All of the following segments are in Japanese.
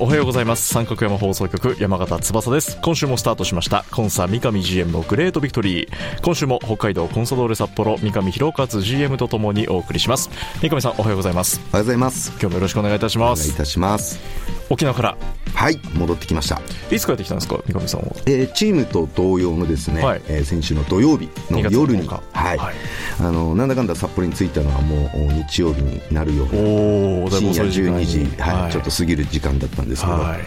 おはようございます。三角山放送局、山形翼です。今週もスタートしましたコンサ三上 GM のグレートビクトリー。今週も北海道コンサドーレ札幌、三上博勝 GM とともにお送りします。三上さん、おはようございます。おはようございます。今日もよろしくお願いいたします。お願いいたします。沖縄から、はい、戻ってきました。いつ帰ってきたんですか、三上さんは。チームと同様のですね、はい、先週の土曜日の夜に、はいはい、なんだかんだ札幌に着いたのはもう日曜日になるような深夜12時、はいはい、ちょっと過ぎる時間だったんですけど、はい、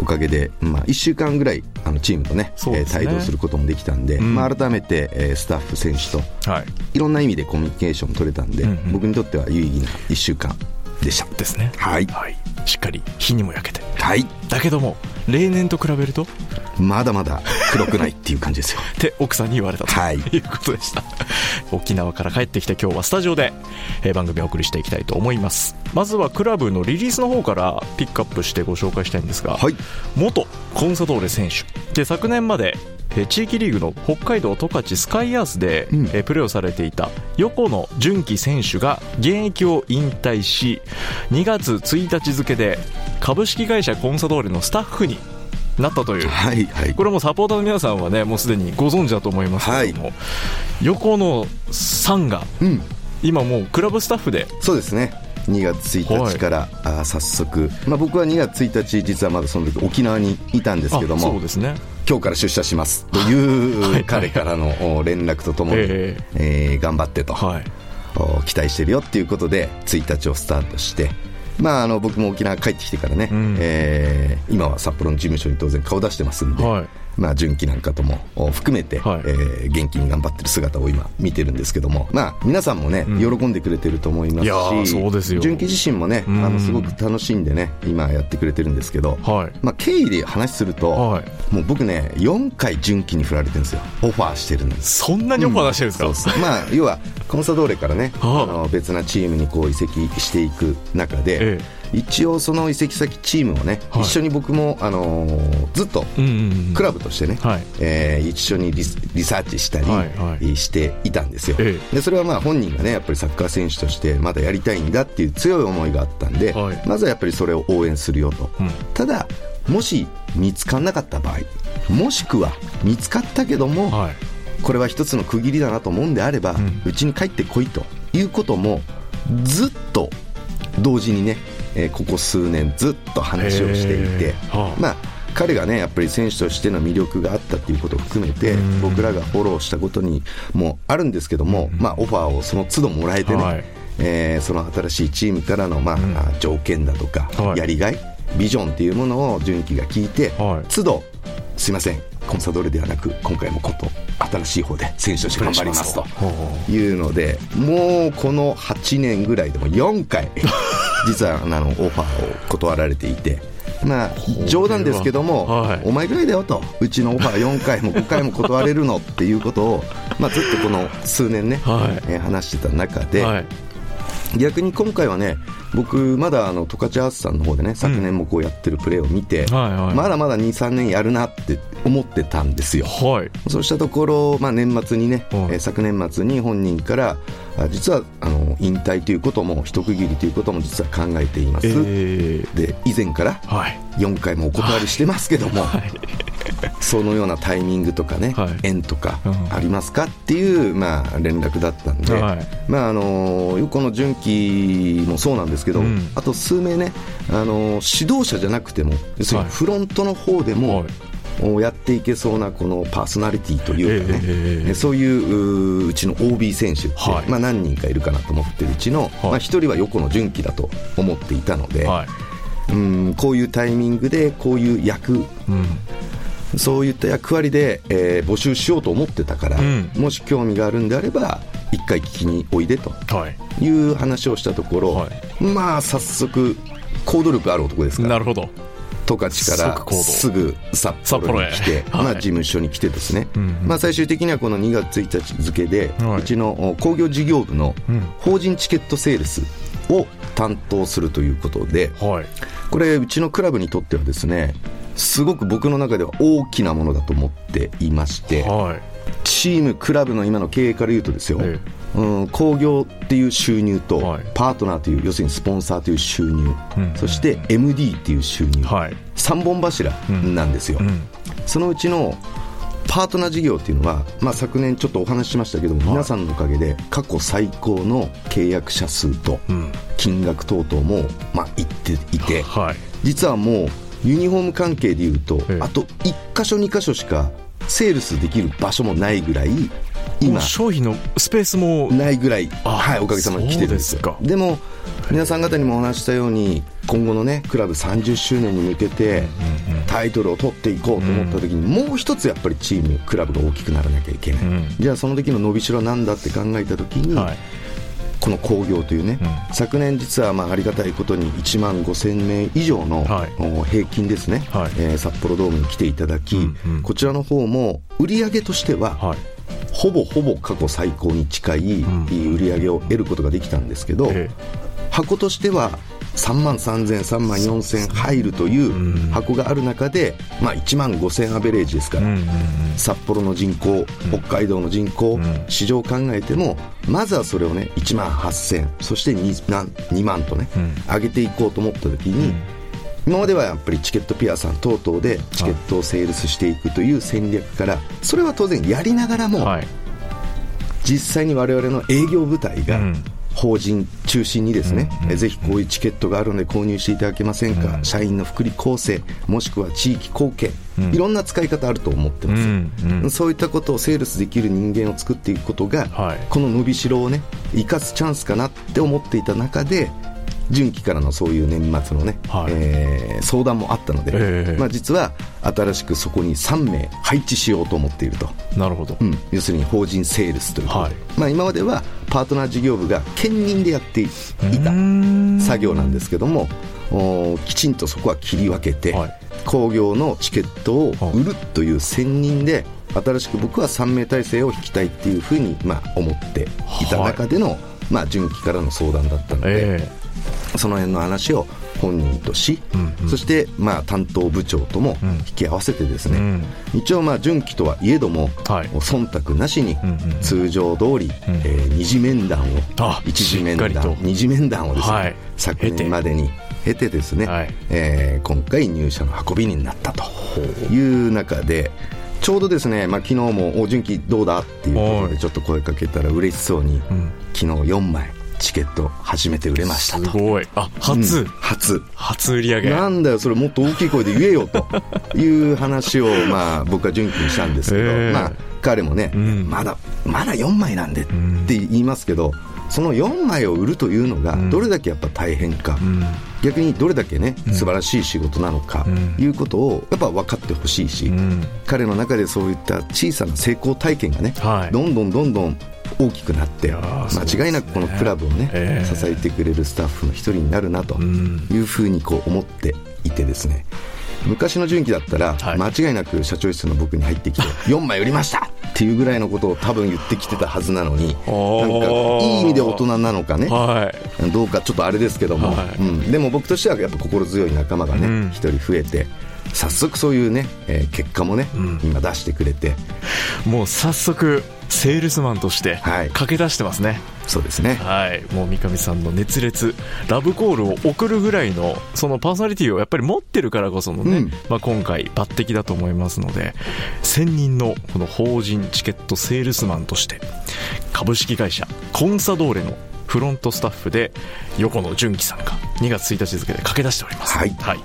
おかげで、まあ、1週間ぐらいチームとね、帯同することもできたんで、うん、まあ、改めて、スタッフ、選手と、はい、いろんな意味でコミュニケーション取れたんで、うんうん、僕にとっては有意義な1週間でしたですね。はい、はい、しっかり日にも焼けて、はい、だけども例年と比べるとまだまだ黒くないっていう感じですよって奥さんに言われたと、はい、いうことでした沖縄から帰ってきて今日はスタジオで番組をお送りしていきたいと思います。まずはクラブのリリースの方からピックアップしてご紹介したいんですが、はい、元コンサドーレ選手で昨年まで地域リーグの北海道十勝スカイアースでプレーをされていた横野純喜選手が現役を引退し、2月1日付で株式会社コンサドーレのスタッフになったという、はいはい、これもサポーターの皆さんはね、もうすでにご存知だと思いますけども、はい、横野さんが、うん、今もうクラブスタッフで。そうですね、2月1日から、はい、早速、まあ、僕は2月1日実はまだその時沖縄にいたんですけども、そうですね、今日から出社しますという彼からの連絡とともに、頑張ってと、はい、期待してるよっていうことで1日をスタートして、まあ、僕も沖縄帰ってきてからね、うん、今は札幌の事務所に当然顔出してますんで、はい、まあ、純喜なんかとも含めて、はい、元気に頑張ってる姿を今見てるんですけども、まあ、皆さんもね、うん、喜んでくれてると思いますし、いや、そうですよ。純喜自身もね、すごく楽しんでね今やってくれてるんですけど、はい、まあ、経緯で話すると、はい、もう僕ね4回純喜に振られてるんですよ。オファーしてるんです。そんなにオファーしてるんですか、うん、そうですまあ、要はコンサドーレからね別なチームにこう移籍していく中で、ええ、一応その移籍先チームをね、はい、一緒に僕も、ずっとクラブとしてね、うんうんうん、一緒にリサーチしたりしていたんですよ、はいはい、でそれはまあ本人がねやっぱりサッカー選手としてまだやりたいんだっていう強い思いがあったんで、はい、まずはやっぱりそれを応援するよと、うん、ただもし見つからなかった場合、もしくは見つかったけども、はい、これは一つの区切りだなと思うんであれば、うち、ん、に帰ってこいということもずっと同時にね、ここ数年ずっと話をしていて、はあ、まあ、彼がねやっぱり選手としての魅力があったっていうことを含めて僕らがフォローしたことにもあるんですけども、まあ、オファーをその都度もらえてね、はい、その新しいチームからの、まあ、うん、条件だとか、はい、やりがい、ビジョンっていうものを純喜が聞いて、はい、都度すいませんコンサドーレではなく今回もこと新しい方で選手として頑張りますというので、もうこの8年ぐらいでも4回実はオファーを断られていて、まあ、冗談ですけども、はい、お前ぐらいだよと、うちのオファー4回も5回も断れるのっていうことを、まあ、ずっとこの数年ね、はい、話してた中で、はい、逆に今回はね僕まだ十勝アースさんの方でね昨年もこうやってるプレーを見て、うん、はいはい、まだまだ 2,3 年やるなって思ってたんですよ、はい、そうしたところ、まあ、年末にね、はい、昨年末に本人から実は引退ということも一区切りということも実は考えています、で以前から4回もお断りしてますけども、はいはい、そのようなタイミングとかね、はい、縁とかありますかっていう、まあ、連絡だったんで、はい、まあ、横野純喜もそうなんですけど、うん、あと数名ね指導者じゃなくても要するにフロントの方でも、はい、をやっていけそうなこのパーソナリティというかね、そういううちの OB 選手って、はい、まあ、何人かいるかなと思ってるうちの、はい、まあ、一人は横野純喜だと思っていたので、はい、こういうタイミングでこういう役、そういった役割で、募集しようと思ってたから、もし興味があるんであれば一回聞きにおいでという話をしたところ、はい、まあ早速行動力ある男ですから、なるほど、十勝からすぐ札幌に来て、まあ、事務所に来てですね、まあ、最終的にはこの2月1日付で、うちの工業事業部の法人チケットセールスを担当するということで、これうちのクラブにとってはですね、すごく僕の中では大きなものだと思っていまして、チームクラブの今の経営から言うとですよ、興行っていう収入と、パートナーという要するにスポンサーという収入、そして MD っていう収入、3本柱なんですよ、そのうちのパートナー事業っていうのは、まあ、昨年ちょっとお話ししましたけども、皆さんのおかげで過去最高の契約者数と金額等々も、まあ、いっていて、実はもうユニフォーム関係でいうと、あと1か所2か所しかセールスできる場所もないぐらい、今商品のスペースもないぐらい、はい、おかげさまで来てるんですよ。でも皆さん方にもお話したように、今後のねクラブ30周年に向けてタイトルを取っていこうと思った時に、もう一つやっぱりチームクラブが大きくならなきゃいけない、じゃあその時の伸びしろは何だって考えた時に、この興行というね、昨年実はまあありがたいことに1万5000名以上の平均ですね、札幌ドームに来ていただき、こちらの方も売り上げとしては、ほぼほぼ過去最高に近い売り上げを得ることができたんですけど、箱としては3万3000、3万4000入るという箱がある中で、まあ、1万5000アベレージですから、札幌の人口、北海道の人口、市場を考えても、まずはそれをね1万8000、そして 2万とね、上げていこうと思った時に、今まではやっぱりチケットピアさん等々でチケットをセールスしていくという戦略から、それは当然やりながらも、実際に我々の営業部隊が、法人中心にですね、ぜひこういうチケットがあるので購入していただけませんか、社員の福利厚生もしくは地域貢献、いろんな使い方あると思ってます、そういったことをセールスできる人間を作っていくことが、この伸びしろをね生かすチャンスかなって思っていた中で、純喜からのそういう年末のね、相談もあったので、まあ、実は新しくそこに3名配置しようと思っていると。なるほど、要するに法人セールスということで、まあ、今まではパートナー事業部が兼任でやっていた作業なんですけども、きちんとそこは切り分けて、興行のチケットを売るという専任で、新しく僕は3名体制を引きたいっていうふうに、まあ、思っていた中での、まあ、純喜からの相談だったので、その辺の話を本人とし、そしてまあ担当部長とも引き合わせてですね、一応まあ純喜とはいえども、忖度なしに通常通り、二次面談を、一次面談、二次面談をですね、昨年までに経てですね、今回入社の運びになったという中で、ちょうどですね、まあ、昨日も純喜どうだっていうことでちょっと声かけたら、嬉しそうに昨日4枚チケット初めて売れましたと。すごい。あ、初、初売り上げ。なんだよそれ、もっと大きい声で言えよという話を、まあ、僕は純喜にしたんですけど、まあ、彼もね、まだ4枚なんでって言いますけど、その4枚を売るというのがどれだけやっぱ大変か、逆にどれだけね素晴らしい仕事なのか、いうことをやっぱ分かってほしいし、彼の中でそういった小さな成功体験がね、どんどん大きくなって、間違いなくこのクラブをね、支えてくれるスタッフの一人になるなというふうにこう思っていてですね、昔の純喜だったら、間違いなく社長室の僕に入ってきて4枚売りましたっていうぐらいのことを多分言ってきてたはずなのに、なんかいい意味で大人なのかね、どうかちょっとあれですけども、でも僕としてはやっぱ心強い仲間がね一人増えて、早速そういうね、結果もね、今出してくれて、もう早速セールスマンとして駆け出してますね、そうですね、もう三上さんの熱烈ラブコールを送るぐらいのそのパーソナリティをやっぱり持ってるからこそのね、まあ、今回抜擢だと思いますので、専任のこの法人チケットセールスマンとして株式会社コンサドーレのフロントスタッフで横野純喜さんが2月1日付で駆け出しております、はいはい、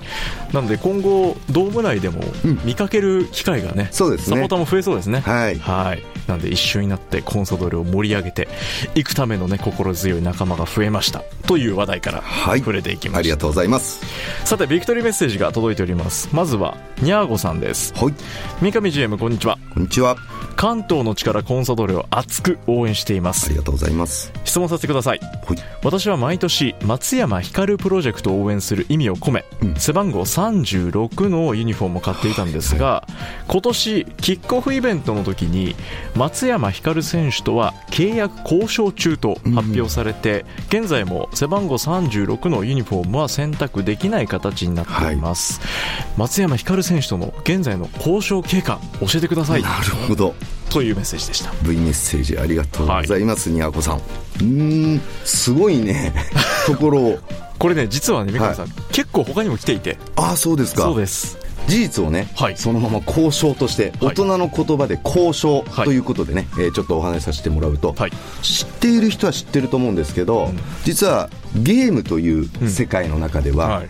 なので今後ドーム内でも見かける機会がね、うん、そうですね、サポーターも増えそうですね、はいはい、なので一緒になってコンソドーレを盛り上げていくための、ね、心強い仲間が増えましたという話題から触れていきました、はい、ありがとうございます。さてビクトリーメッセージが届いております。まずはニャーゴさんです、はい、三上 GM こんにちは。こんにちは。関東の力コンソドーレを熱く応援しています。ありがとうございます。質問させてください、はい、私は毎年松山光プロジェクトを応援する意味を込め、うん、背番号36のユニフォームを買っていたんですが、はい、今年キックオフイベントの時に松山光選手とは契約交渉中と発表されて、うん、現在も背番号36のユニフォームは選択できない形になっています、はい、松山光選手との現在の交渉経過教えてください。なるほど、というメッセージでした。 V メッセージありがとうございます、はい、にあこさん、すごいねところをこれね実はね三上さん、はい、結構他にも来ていて、あ、そうですか。そうです、事実をね、はい、そのまま交渉として、はい、大人の言葉で交渉ということでね、はい、ちょっとお話しさせてもらうと、はい、知っている人は知ってると思うんですけど、うん、実はゲームという世界の中では、うん、はい、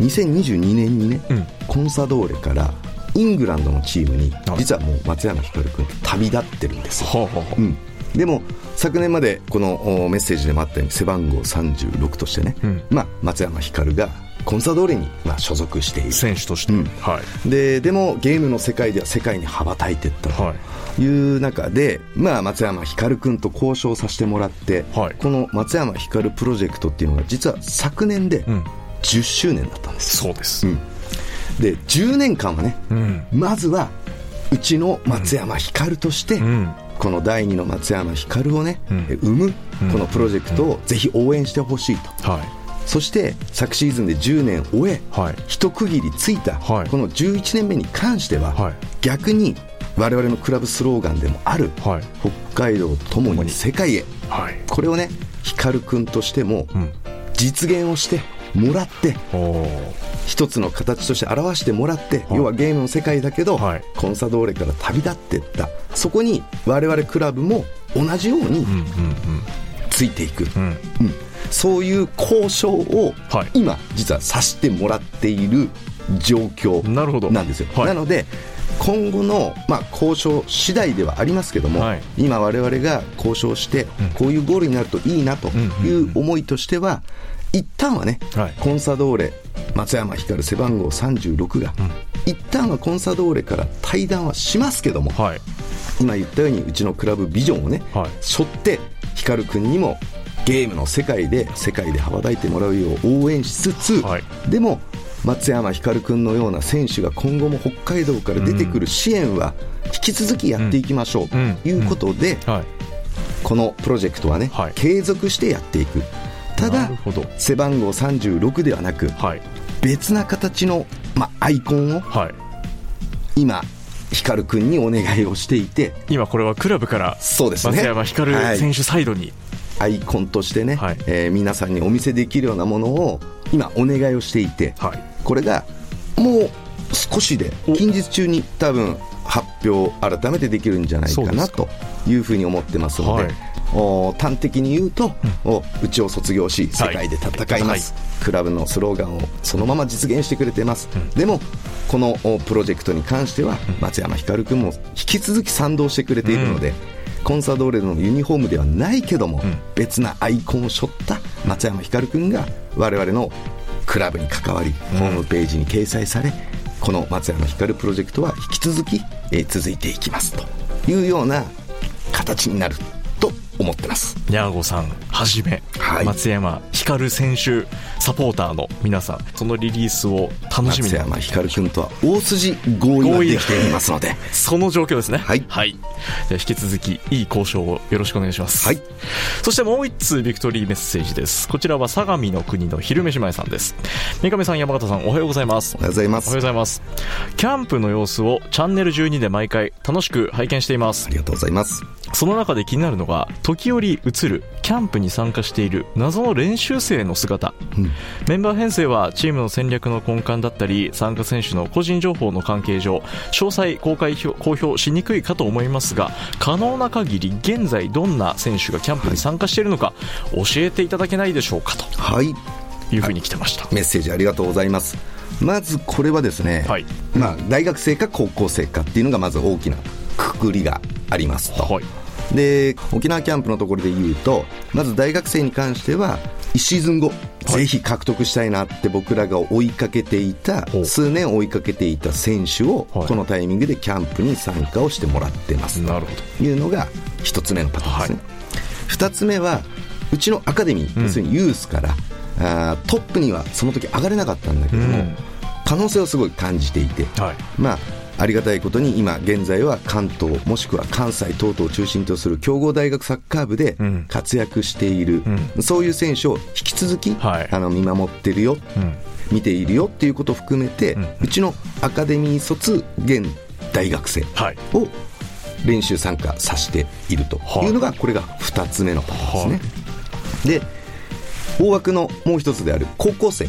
2022年にね、うん、コンサドーレからイングランドのチームに実はもう松山光君旅立ってるんですよ、ほうほうほう、うん、でも昨年までこのメッセージでもあったように背番号36としてね、うん、まあ、松山光がコンサドーレに所属している選手として、うん、はい、でもゲームの世界では世界に羽ばたいていったという中で、まあ、松山光君と交渉させてもらって、はい、この松山光プロジェクトっていうのが実は昨年で10周年だったんです、うん、そうです、うん、で10年間はね、うん、まずはうちの松山光として、うんうん、この第2の松山光をね、うん、生むこのプロジェクトをぜひ応援してほしいと、はい、そして昨シーズンで10年終え、はい、一区切りついた、はい、この11年目に関しては、はい、逆に我々のクラブスローガンでもある、はい、北海道ともに世界へ、はい、これをね光君としても実現をしてもらって、うん、一つの形として表してもらって、はい、要はゲームの世界だけど、はい、コンサドーレから旅立っていった、そこに我々クラブも同じようについていく、うんうんうんうん、そういう交渉を今実はさせてもらっている状況なんですよ。 なので今後の、まあ、交渉次第ではありますけども、はい、今我々が交渉してこういうゴールになるといいなという思いとしては、一旦はね、はい、コンサドーレ松山光背番号36が、うん、一旦はコンサドーレから退団はしますけども、はい、今言ったようにうちのクラブビジョンをね、はい、背負って光くんにもゲームの世界で羽ばたいてもらうよう応援しつつ、はい、でも松山光くんのような選手が今後も北海道から出てくる支援は引き続きやっていきましょうということで、このプロジェクトはね、はい、継続してやっていく。ただ背番号36ではなく、はい、別な形の、ま、アイコンを、はい、今光くんにお願いをしていて、今これはクラブから松山光選手サイドに、はい、アイコンとしてね、はい、皆さんにお見せできるようなものを今お願いをしていて、はい、これがもう少しで近日中に多分発表改めてできるんじゃないかなというふうに思ってますので、はい、端的に言うと、うちを卒業し世界で戦います、はい、クラブのスローガンをそのまま実現してくれてます、うん、でもこのプロジェクトに関しては松山光君も引き続き賛同してくれているので、うん、コンサドーレのユニフォームではないけども、うん、別なアイコンを背負った松山光君が我々のクラブに関わり、うん、ホームページに掲載され、この松山光プロジェクトは引き続き、続いていきますというような形になると思ってます。ニャーゴさんはじめ、はい、松山光選手サポーターの皆さん、そのリリースを楽しみに。松山光君とは大筋合意ができていますのでその状況ですね、はい、はい、引き続きいい交渉をよろしくお願いします、はい、そしてもう一通ビクトリーメッセージです。こちらは相模の国の昼飯前さんです。三上さん、山形さん、おはようございます。おはようございます。おはようございます。キャンプの様子をチャンネル12で毎回楽しく拝見しています。ありがとうございます。その中で気になるのが、時折映るキャンプに参加している謎の練習生の姿、うん、メンバー編成はチームの戦略の根幹だったり参加選手の個人情報の関係上詳細公表しにくいかと思いますが、可能な限り現在どんな選手がキャンプに参加しているのか教えていただけないでしょうか、というふうに来てました、はい、メッセージありがとうございます。まずこれはですね、はい、大学生か高校生かっていうのがまず大きなくくりがありますと、はい、で沖縄キャンプのところで言うと、まず大学生に関しては1シーズン後、はい、ぜひ獲得したいなって僕らが追いかけていた、数年追いかけていた選手をこのタイミングでキャンプに参加をしてもらってますというのが1つ目のパターンですね、はい、2つ目はうちのアカデミー、要するにユースから、トップにはその時上がれなかったんだけども、可能性をすごい感じていて、ありがたいことに今現在は関東もしくは関西等々を中心とする強豪大学サッカー部で活躍している、そういう選手を引き続き、見守ってるよ、見ているよっていうことを含めて、うちのアカデミー卒現大学生を練習参加させているというのが、これが2つ目のパターンですね。で、大枠のもう一つである高校生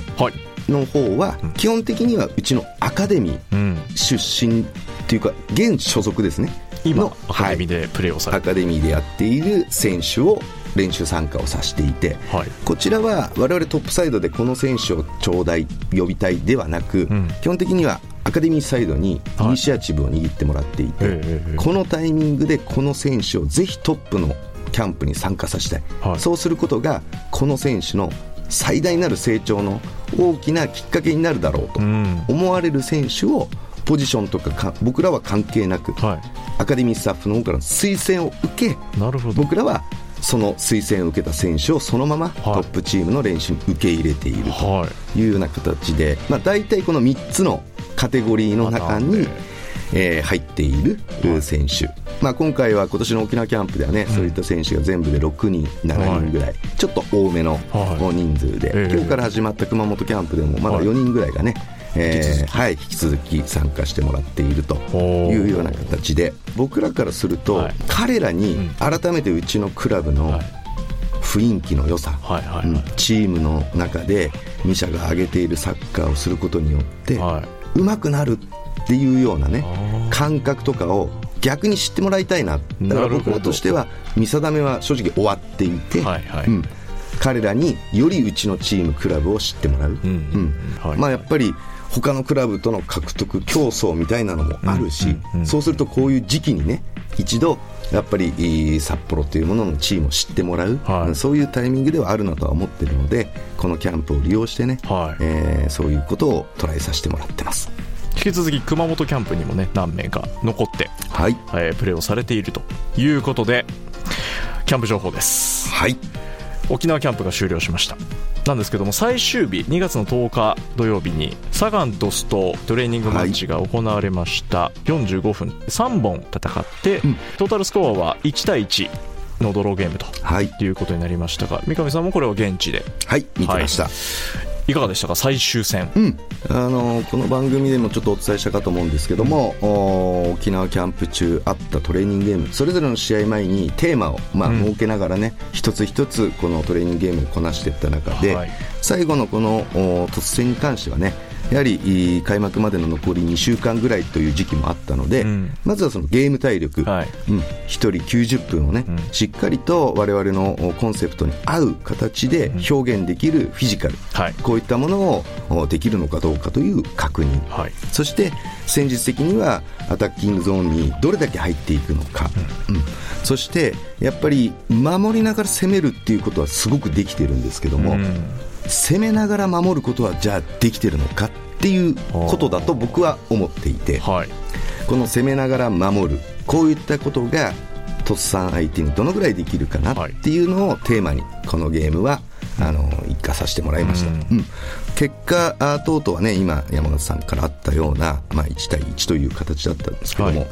の方は基本的にはうちのアカデミー出身というか現所属ですね、今アカデミーでプレーをされて、アカデミーでやっている選手を練習参加をさせていて、こちらは我々トップサイドでこの選手を頂戴呼びたいではなく、基本的にはアカデミーサイドにイニシアチブを握ってもらっていて、このタイミングでこの選手をぜひトップのキャンプに参加させたい、そうすることがこの選手の最大なる成長の大きなきっかけになるだろうと思われる選手を、ポジションと か僕らは関係なく、アカデミースタッフの方からの推薦を受け、僕らはその推薦を受けた選手をそのままトップチームの練習に受け入れているというような形で、大体この3つのカテゴリーの中に入っている選手、今回は今年の沖縄キャンプではね、そういった選手が全部で6人7人ぐらい、ちょっと多めの人数で、今日から始まった熊本キャンプでもまだ4人ぐらいがね、引き続き参加してもらっているというような形で、僕らからすると、彼らに改めてうちのクラブの雰囲気の良さ、チームの中でミシャが上げているサッカーをすることによって、上手くなるっていうようなね感覚とかを逆に知ってもらいたいな。だから僕らとしては見定めは正直終わっていて、彼らによりうちのチームクラブを知ってもらう、やっぱり他のクラブとの獲得競争みたいなのもあるし、そうするとこういう時期にね一度やっぱり札幌というもののチームを知ってもらう、そういうタイミングではあるなとは思っているので、このキャンプを利用してね、そういうことをトライさせてもらってます。引き続き熊本キャンプにもね何名か残って、プレーをされているということで、キャンプ情報です、沖縄キャンプが終了しました。なんですけども、最終日2月の10日土曜日にサガン鳥栖とトレーニングマッチが行われました、45分3本戦って、トータルスコアは1対1のドローゲームと、いうことになりましたが、三上さんもこれを現地で見てました、いかがでしたか、最終戦。この番組でもちょっとお伝えしたかと思うんですけども、沖縄キャンプ中あったトレーニングゲーム、それぞれの試合前にテーマを、設けながらね、一つ一つこのトレーニングゲームをこなしていった中で、最後のこの突戦に関してはね、やはり開幕までの残り2週間ぐらいという時期もあったので、まずはそのゲーム体力、1人90分をね、しっかりと我々のコンセプトに合う形で表現できるフィジカル、こういったものをできるのかどうかという確認、そして戦術的にはアタッキングゾーンにどれだけ入っていくのか、そしてやっぱり守りながら攻めるっていうことはすごくできてるんですけども、攻めながら守ることはじゃあできてるのかっていうことだと僕は思っていて、この攻めながら守る、こういったことがとっさん相手にどのぐらいできるかなっていうのをテーマにこのゲームは生かさせてもらいました。結果等々はね、今山田さんからあったような、1対1という形だったんですけども、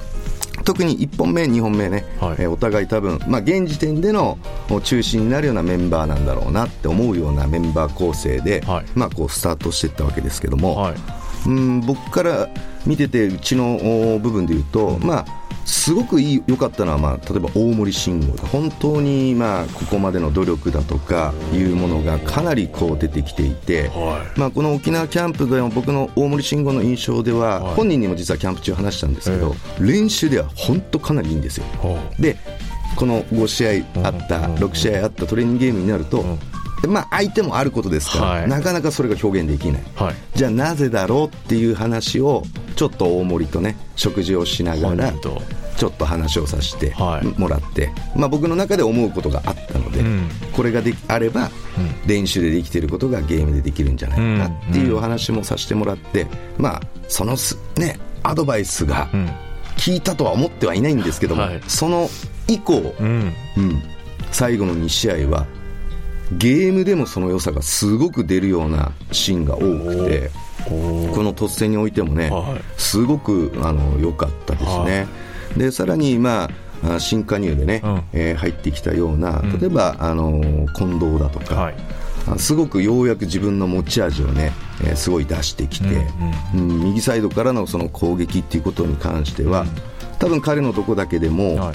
特に1本目2本目ね、お互い多分、現時点での中心になるようなメンバーなんだろうなって思うようなメンバー構成で、こうスタートしていったわけですけども、僕から見ててうちの部分でいうと、すごく良かったのは、例えば大森信吾、本当にここまでの努力だとかいうものがかなり出てきていて、この沖縄キャンプでも僕の大森信吾の印象では、本人にも実はキャンプ中話したんですけど、練習では本当かなりいいんですよ。でこの5試合あった6試合あったトレーニングゲームになると、相手もあることですから、なかなかそれが表現できない、じゃあなぜだろうっていう話をちょっと大森とね食事をしながらちょっと話をさせてもらって、僕の中で思うことがあったので、これがあれば練習でできていることがゲームでできるんじゃないかなっていうお話もさせてもらって、そのアドバイスが聞いたとは思ってはいないんですけども、その以降、最後の2試合はゲームでもその良さがすごく出るようなシーンが多くて、この突然においてもね、すごく良かったですね。でさらに新加入でね、入ってきたような例えば、近藤だとか、すごくようやく自分の持ち味をね、すごい出してきて、右サイドからのその攻撃っていうことに関しては、多分彼のとこだけでも、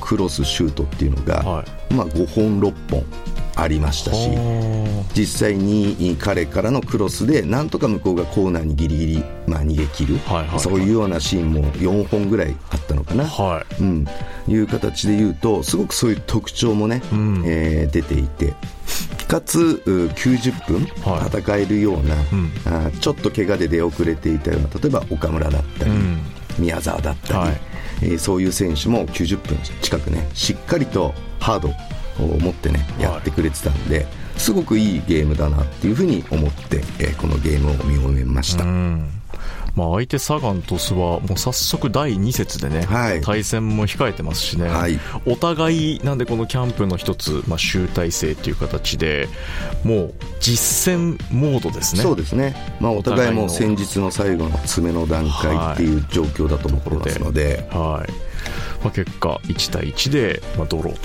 クロスシュートっていうのが、5本6本ありましたし、実際に彼からのクロスでなんとか向こうがコーナーにギリギリ、逃げ切る、そういうようなシーンも4本ぐらいあったのかな、いう形で言うとすごくそういう特徴もね、出ていて、かつ90分戦えるような、ちょっと怪我で出遅れていたような例えば岡村だったり、宮澤だったり、そういう選手も90分近くねしっかりとハードを持ってねやってくれてたんで、すごくいいゲームだなっていうふうに思って、このゲームを見終えました。相手サガン鳥栖はもう早速第2節でね、対戦も控えてますしね、お互いなんでこのキャンプの一つ、集大成という形でもう実戦モードですね。そうですね、お互いも先日の最後の詰めの段階っていう状況だと思ってますので、結果1対1でドロー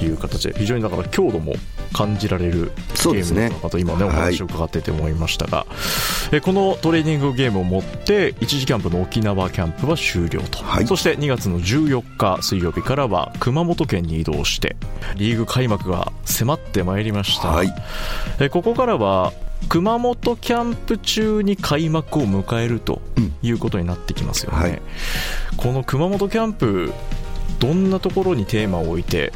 という形で非常にだから強度も感じられるゲームだったかと今ねお話を伺っていて思いましたが、このトレーニングゲームをもって一時キャンプの沖縄キャンプは終了と、そして2月の14日水曜日からは熊本県に移動してリーグ開幕が迫ってまいりました、ここからは熊本キャンプ中に開幕を迎えるということになってきますよね、この熊本キャンプどんなところにテーマを置いて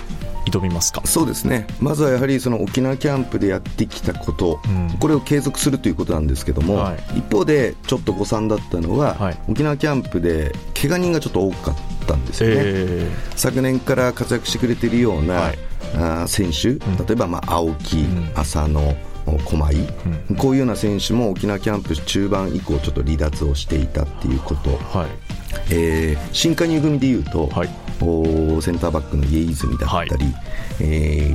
挑みますか？そうですね、まずはやはりその沖縄キャンプでやってきたこと、これを継続するということなんですけども、一方でちょっと誤算だったのは、沖縄キャンプで怪我人がちょっと多かったんですよね、昨年から活躍してくれているような、選手、例えば青木、浅野、駒井、こういうような選手も沖縄キャンプ中盤以降ちょっと離脱をしていたっていうこと、新加入組でいうと、センターバックの家泉だったり、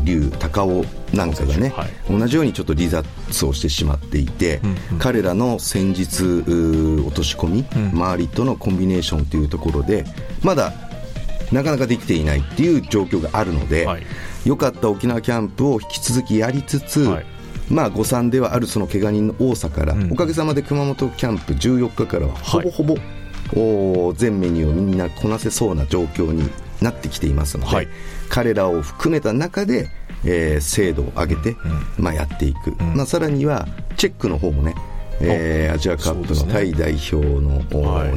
龍高尾なんかがね、同じようにちょっと離脱をしてしまっていて、彼らの戦術落とし込み、周りとのコンビネーションというところでまだなかなかできていないっていう状況があるので、良かった沖縄キャンプを引き続きやりつつ、誤算ではあるその怪我人の多さから、おかげさまで熊本キャンプ14日からはほぼほぼ、全メニューをみんなこなせそうな状況になってきていますので、彼らを含めた中で、精度を上げて、やっていく、さらにはチェックの方もね、アジアカップのタイ代表の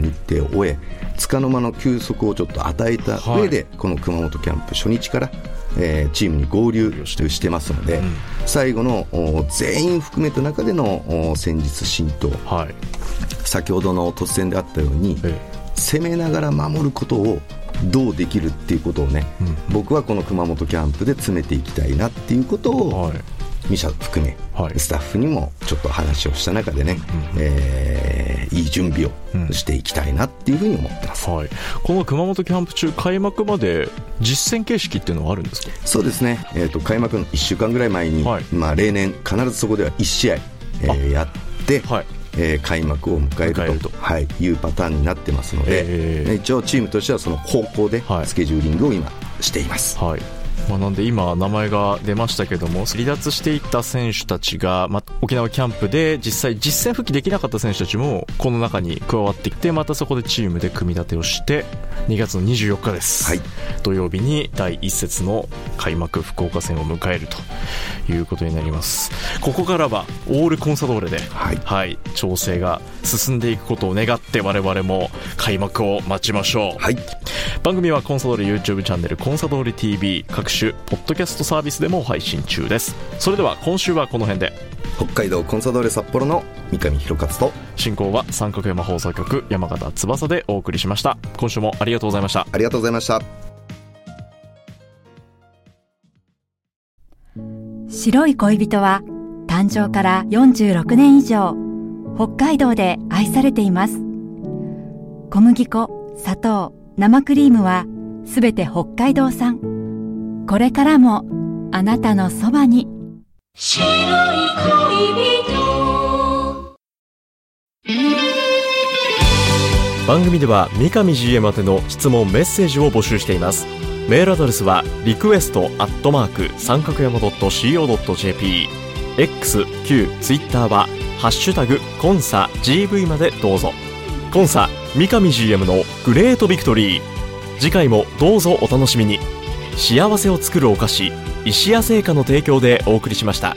日程を終え、束の間の休息をちょっと与えた上で、この熊本キャンプ初日からチームに合流してますので、最後の全員含めた中での戦術浸透、先ほどの突戦であったように、攻めながら守ることをどうできるっていうことをね、僕はこの熊本キャンプで詰めていきたいなっていうことを、ミシャ含め、スタッフにもちょっと話をした中でね、いい準備をしていきたいなっていうふうに思ってます、この熊本キャンプ中開幕まで実戦形式っていうのはあるんですか？そうですね、開幕の1週間ぐらい前に、例年必ずそこでは1試合、やって、開幕を迎えると、いうパターンになってますので、一応チームとしてはその方向でスケジューリングを今しています。なんで今名前が出ましたけども、離脱していった選手たちが、沖縄キャンプで実戦復帰できなかった選手たちもこの中に加わってきて、またそこでチームで組み立てをして2月の24日です、はい、土曜日に第1節の開幕福岡戦を迎えるということになります。ここからはオールコンサドーレで、はいはい、調整が進んでいくことを願って我々も開幕を待ちましょう、はい、番組はコンサドーレ YouTube チャンネル、コンサドーレ TV、 各種ポッドキャストサービスでも配信中です。それでは今週はこの辺で。北海道コンサドーレ札幌の三上弘勝と進行は三角山放送局山形翼でお送りしました。今週もありがとうございました。ありがとうございました。白い恋人は誕生から46年以上北海道で愛されています。小麦粉、砂糖、生クリームはすべて北海道産。これからもあなたのそばに、白い恋人。番組では三上 GM 宛ての質問メッセージを募集しています。メールアドレスはrequest@三角山.co.jp、 XQ、 Twitter はハッシュタグコンサ GV までどうぞ。コンサ三上 GM のグレートビクトリー、次回もどうぞお楽しみに。幸せを作るお菓子、石屋製菓の提供でお送りしました。